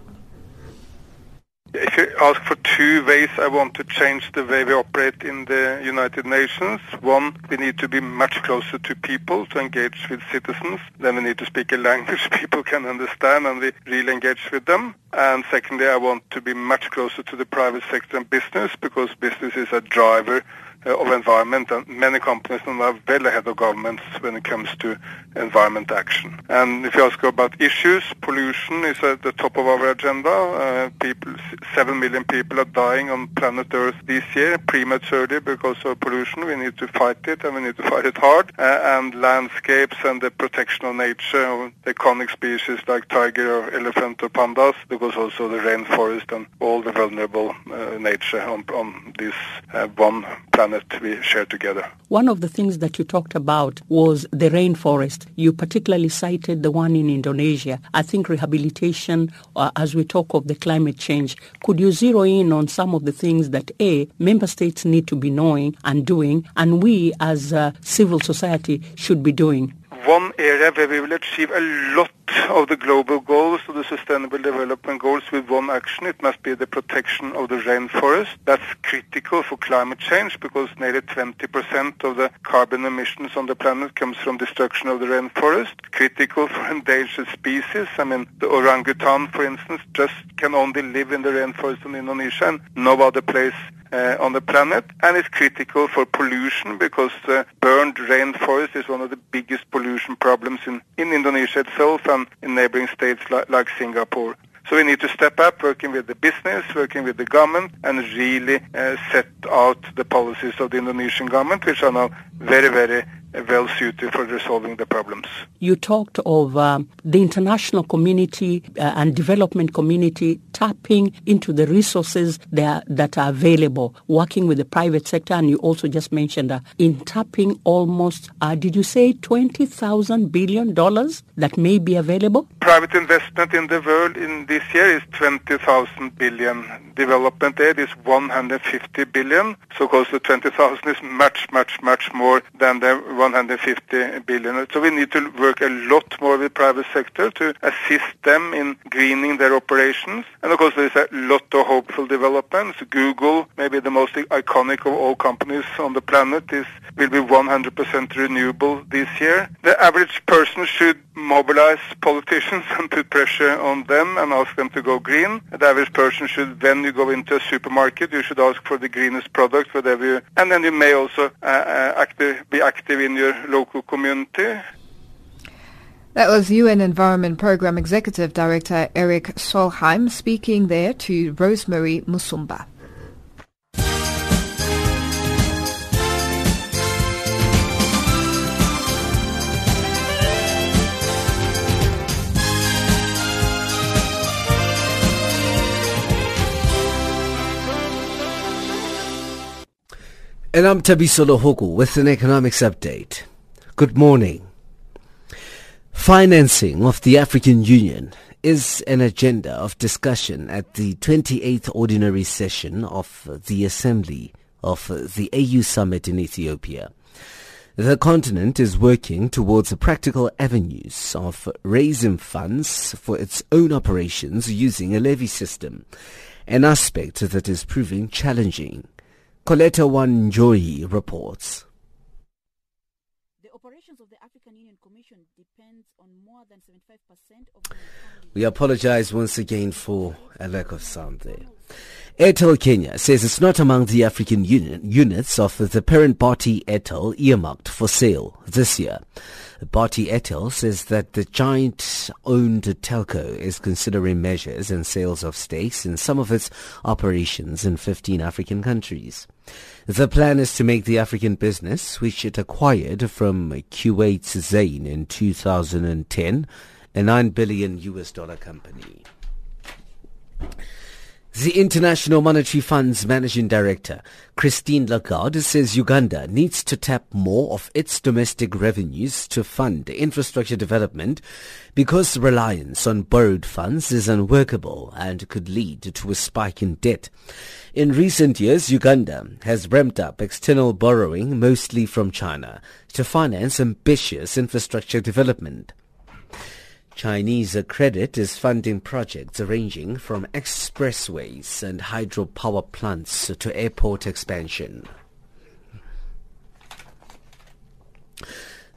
If you ask for two ways, I want to change the way we operate in the United Nations. One, we need to be much closer to people, to engage with citizens. Then we need to speak a language people can understand and we really engage with them. And secondly, I want to be much closer to the private sector and business, because business is a driver of environment, and many companies are well ahead of governments when it comes to environment action. And if you ask about issues, pollution is at the top of our agenda. Uh, people, seven million people are dying on planet Earth this year prematurely because of pollution. We need to fight it, and we need to fight it hard. Uh, and landscapes and the protection of nature, of iconic species like tiger or elephant or pandas, because also the rainforest and all the vulnerable uh, nature on, on this uh, one planet planet we share together. One of the things that you talked about was the rainforest. You particularly cited the one in Indonesia. I think rehabilitation, uh, as we talk of the climate change, could you zero in on some of the things that, A, member states need to be knowing and doing, and we as a civil society should be doing? One area where we will achieve a lot of the global goals, of the sustainable development goals, with one action, it must be the protection of the rainforest. That's critical for climate change because nearly twenty percent of the carbon emissions on the planet comes from destruction of the rainforest. Critical for endangered species. I mean, the orangutan, for instance, just can only live in the rainforest in Indonesia and no other place Uh, on the planet, and it's critical for pollution because uh, burned rainforest is one of the biggest pollution problems in, in Indonesia itself and in neighboring states li- like Singapore. So we need to step up, working with the business, working with the government, and really uh, set out the policies of the Indonesian government, which are now very, very well suited for resolving the problems. You talked of um, the international community uh, and development community tapping into the resources that, that are available, working with the private sector, and you also just mentioned that in tapping almost, uh, did you say twenty thousand billion dollars that may be available? Private investment in the world in this year is twenty thousand billion. Development aid is one hundred fifty billion. So of course the twenty thousand is much, much, much more than the one hundred fifty billion. So we need to work a lot more with private sector to assist them in greening their operations. And of course there is a lot of hopeful developments. Google, maybe the most iconic of all companies on the planet, is will be one hundred percent renewable this year. The average person should mobilize politicians and put pressure on them and ask them to go green. The average person should, when you go into a supermarket, you should ask for the greenest product, whatever you... And then you may also uh, uh, active, be active in your local community. That was U N Environment Programme Executive Director Erik Solheim speaking there to Rosemary Musumba. And I'm Tabisa Luhoko with an economics update. Good morning. Financing of the African Union is an agenda of discussion at the twenty-eighth Ordinary Session of the Assembly of the A U Summit in Ethiopia. The continent is working towards the practical avenues of raising funds for its own operations using a levy system, an aspect that is proving challenging. Coletta Wanjohi reports. The operations of the African Union Commission depends on more than seventy-five percent of the... We apologize once again for a lack of sound there. Airtel Kenya says it's not among the African Union units of the parent party Airtel earmarked for sale this year. Party Airtel says that the giant-owned telco is considering measures and sales of stakes in some of its operations in fifteen African countries. The plan is to make the African business, which it acquired from Kuwait Zain in two thousand ten, a nine billion U S dollar company. The International Monetary Fund's Managing Director, Christine Lagarde, says Uganda needs to tap more of its domestic revenues to fund infrastructure development because reliance on borrowed funds is unworkable and could lead to a spike in debt. In recent years, Uganda has ramped up external borrowing, mostly from China, to finance ambitious infrastructure development. Chinese credit is funding projects ranging from expressways and hydropower plants to airport expansion.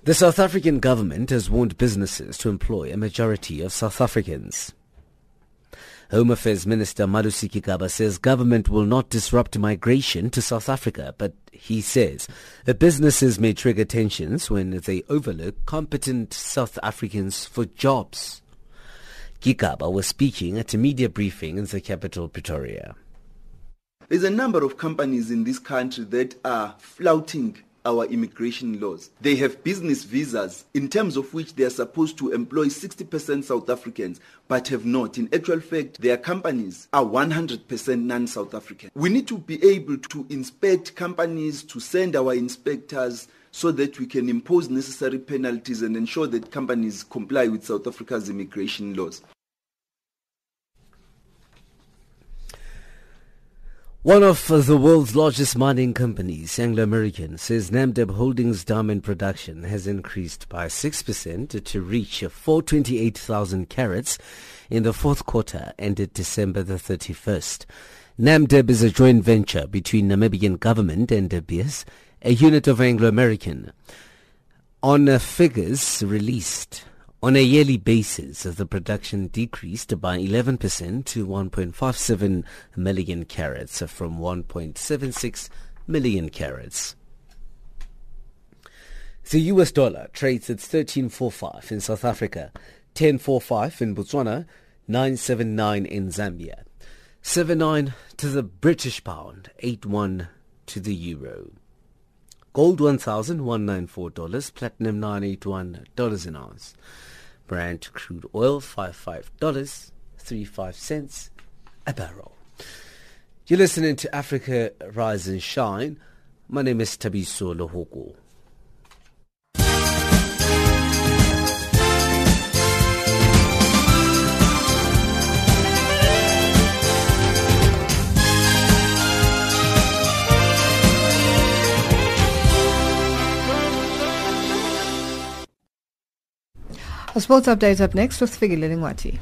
The South African government has warned businesses to employ a majority of South Africans. Home Affairs Minister Malusi Kigaba says government will not disrupt migration to South Africa, but he says that businesses may trigger tensions when they overlook competent South Africans for jobs. Kigaba was speaking at a media briefing in the capital, Pretoria. There's a number of companies in this country that are flouting our immigration laws. They have business visas in terms of which they are supposed to employ sixty percent South Africans but have not. In actual fact, their companies are one hundred percent non-South African. We need to be able to inspect companies, to send our inspectors so that we can impose necessary penalties and ensure that companies comply with South Africa's immigration laws. One of the world's largest mining companies, Anglo American, says Namdeb Holdings' diamond production has increased by six percent to reach four hundred twenty-eight thousand carats in the fourth quarter ended December the thirty-first. Namdeb is a joint venture between Namibian government and De Beers, a unit of Anglo American. On figures released on a yearly basis, the production decreased by eleven percent to one point five seven million carats from one point seven six million carats. The U S dollar trades at thirteen forty-five in South Africa, ten forty-five in Botswana, nine seventy-nine in Zambia, seventy-nine to the British pound, eighty-one to the euro. Gold one thousand one hundred ninety-four dollars, platinum nine hundred eighty-one dollars an ounce. Brent crude oil fifty-five dollars and thirty-five cents a barrel. You're listening to Africa Rise and Shine. My name is Tabisa Luhoko. A sports update up next with Figile Lingwati.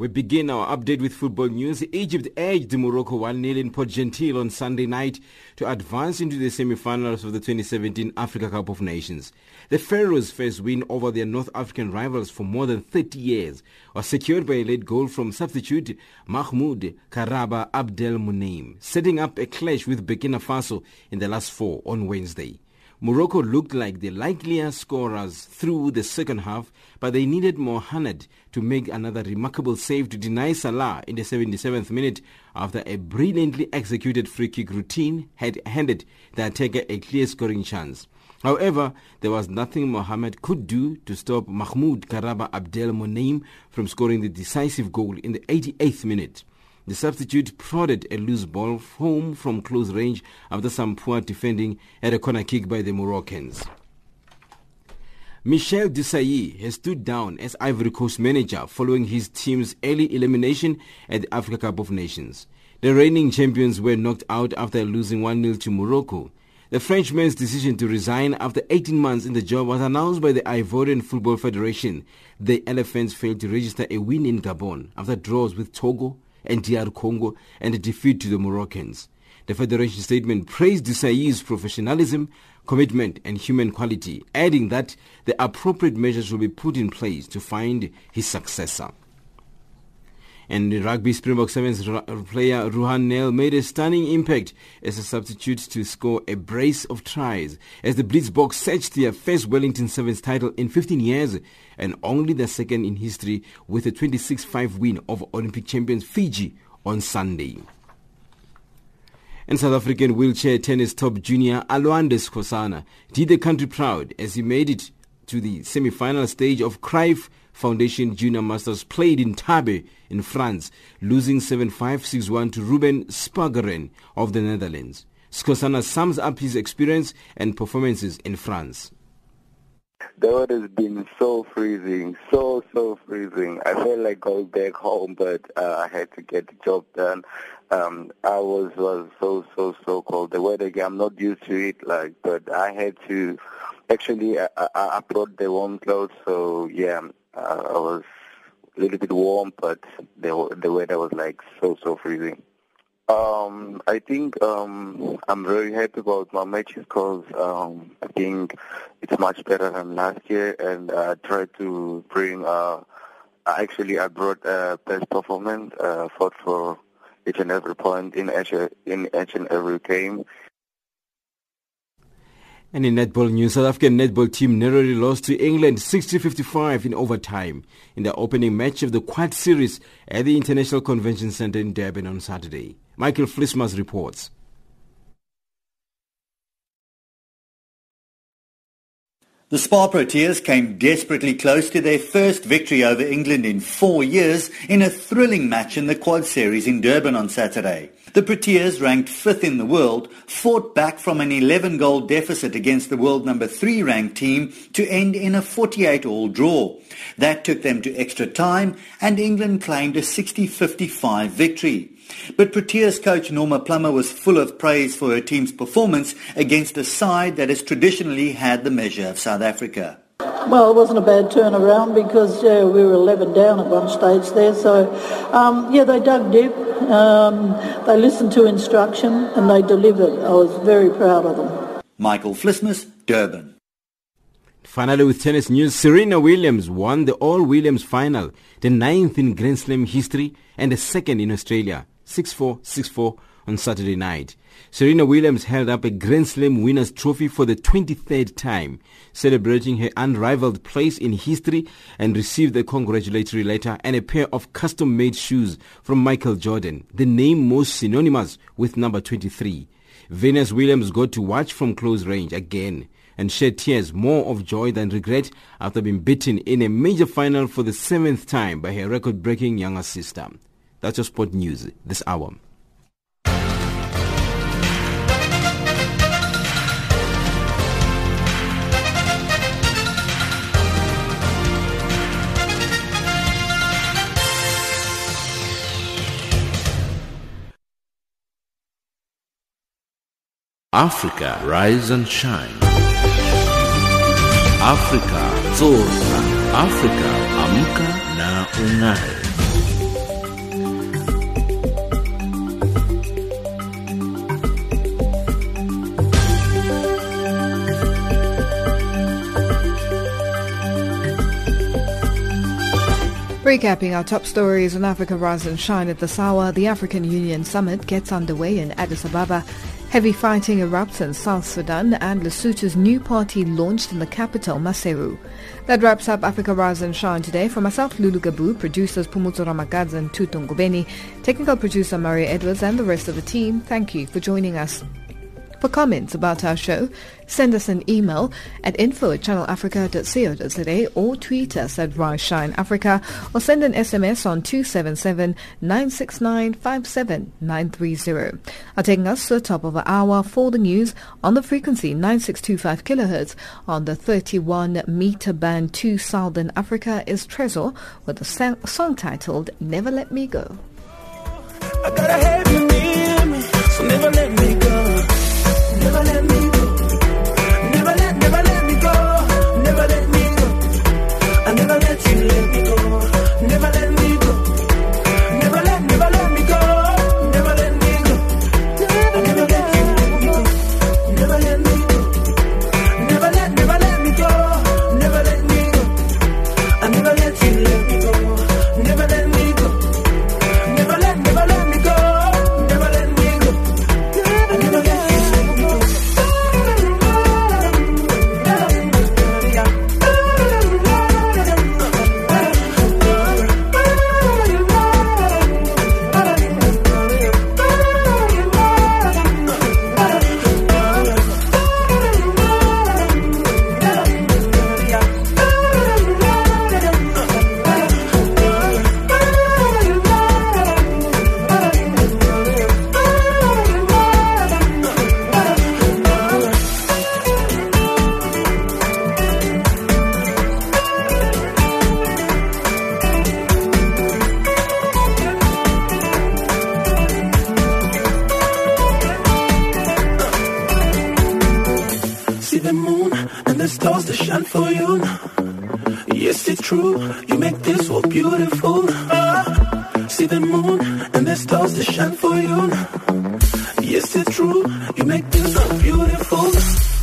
We begin our update with football news. Egypt edged Morocco one nil in Port Gentil on Sunday night to advance into the semi-finals of the twenty seventeen Africa Cup of Nations. The Pharaohs' first win over their North African rivals for more than thirty years was secured by a late goal from substitute Mahmoud Kahraba Abdel Moneim, setting up a clash with Burkina Faso in the last four on Wednesday. Morocco looked like the likelier scorers through the second half, but they needed Mohamed to make another remarkable save to deny Salah in the seventy-seventh minute after a brilliantly executed free-kick routine had handed the attacker a clear scoring chance. However, there was nothing Mohamed could do to stop Mahmoud Kahraba Abdel Moneim from scoring the decisive goal in the eighty-eighth minute. The substitute prodded a loose ball home from close range after some poor defending at a corner kick by the Moroccans. Michel Desailly has stood down as Ivory Coast manager following his team's early elimination at the Africa Cup of Nations. The reigning champions were knocked out after losing one nil to Morocco. The Frenchman's decision to resign after eighteen months in the job was announced by the Ivorian Football Federation. The Elephants failed to register a win in Gabon after draws with Togo and D R Congo and a defeat to the Moroccans. The Federation statement praised Desailly's professionalism, commitment and human quality, adding that the appropriate measures will be put in place to find his successor. And the Rugby Springbok Sevens ra- player Ruhan Nel made a stunning impact as a substitute to score a brace of tries as the Blitzboks searched their first Wellington Sevens title in fifteen years and only the second in history with a twenty-six five win over Olympic champions Fiji on Sunday. And South African wheelchair tennis top junior Alwande Skhosana did the country proud as he made it to the semi-final stage of Cruyff Foundation Junior Masters played in Tarbes in France, losing seven five, six one to Ruben Spargeren of the Netherlands. Skhosana sums up his experience and performances in France. The weather has been so freezing, so, so freezing. I felt like going back home, but uh, I had to get the job done. Um, I was, was so, so, so cold. The weather, I'm not used to it, like, but I had to, actually, I, I, I brought the warm clothes, so, yeah, uh, I was a little bit warm, but the, the weather was, like, so, so freezing. Um, I think um, I'm very happy about my matches because um, I think it's much better than last year, and I tried to bring, uh, actually I brought uh, best performance, uh, fought for each and every point in each, in each and every game. And in netball news, South African netball team narrowly lost to England sixty fifty-five in overtime in the opening match of the Quad Series at the International Convention Centre in Durban on Saturday. Michael Flismas reports. The Spar Proteas came desperately close to their first victory over England in four years in a thrilling match in the Quad Series in Durban on Saturday. The Proteas, ranked fifth in the world, fought back from an eleven-goal deficit against the world number three ranked team to end in a forty-eight all draw. That took them to extra time and England claimed a sixty fifty-five victory. But Proteas coach Norma Plummer was full of praise for her team's performance against a side that has traditionally had the measure of South Africa. Well, it wasn't a bad turnaround because yeah, we were eleven down at one stage there. So, um, yeah, they dug deep, um, they listened to instruction and they delivered. I was very proud of them. Michael Flismas, Durban. Finally, with tennis news, Serena Williams won the All-Williams final, the ninth in Grand Slam history and the second in Australia. six four, six four on Saturday night. Serena Williams held up a Grand Slam winner's trophy for the twenty-third time, celebrating her unrivaled place in history, and received a congratulatory letter and a pair of custom-made shoes from Michael Jordan, the name most synonymous with number twenty-three. Venus Williams got to watch from close range again and shed tears more of joy than regret after being beaten in a major final for the seventh time by her record-breaking younger sister. That's your sport news this hour. Africa, rise and shine. Africa, zora. Africa, amka na unai. Recapping our top stories on Africa Rise and Shine at this hour, the African Union Summit gets underway in Addis Ababa. Heavy fighting erupts in South Sudan and Lesotho's new party launched in the capital, Maseru. That wraps up Africa Rise and Shine today. For myself, Lulu Gabu, producers Pumutso Ramagadze and Tutu Ngobeni, technical producer Maria Edwards and the rest of the team, thank you for joining us. For comments about our show, send us an email at info at channelafrica.co.za or tweet us at RiseShineAfrica or send an S M S on two seven seven, nine six nine, five seven nine three zero. Are taking us to the top of the hour for the news on the frequency nine six two five kilohertz on the thirty-one meter band to Southern Africa is Trezor with a song titled Never Let Me Go. I gotta have you near me, so never let me go. Never let me go. Never let, never let me go. Never let me go. I never let you let me go. Never let me go. Never let, never let me go. Never let me go. I never let you let me go. Never let me go. Never let, never let me go. Never let me go. I never let you let me go. Never let me go. Never let, never let me go. Never let me go. I never let. For you, yes, it's true. You make this so beautiful.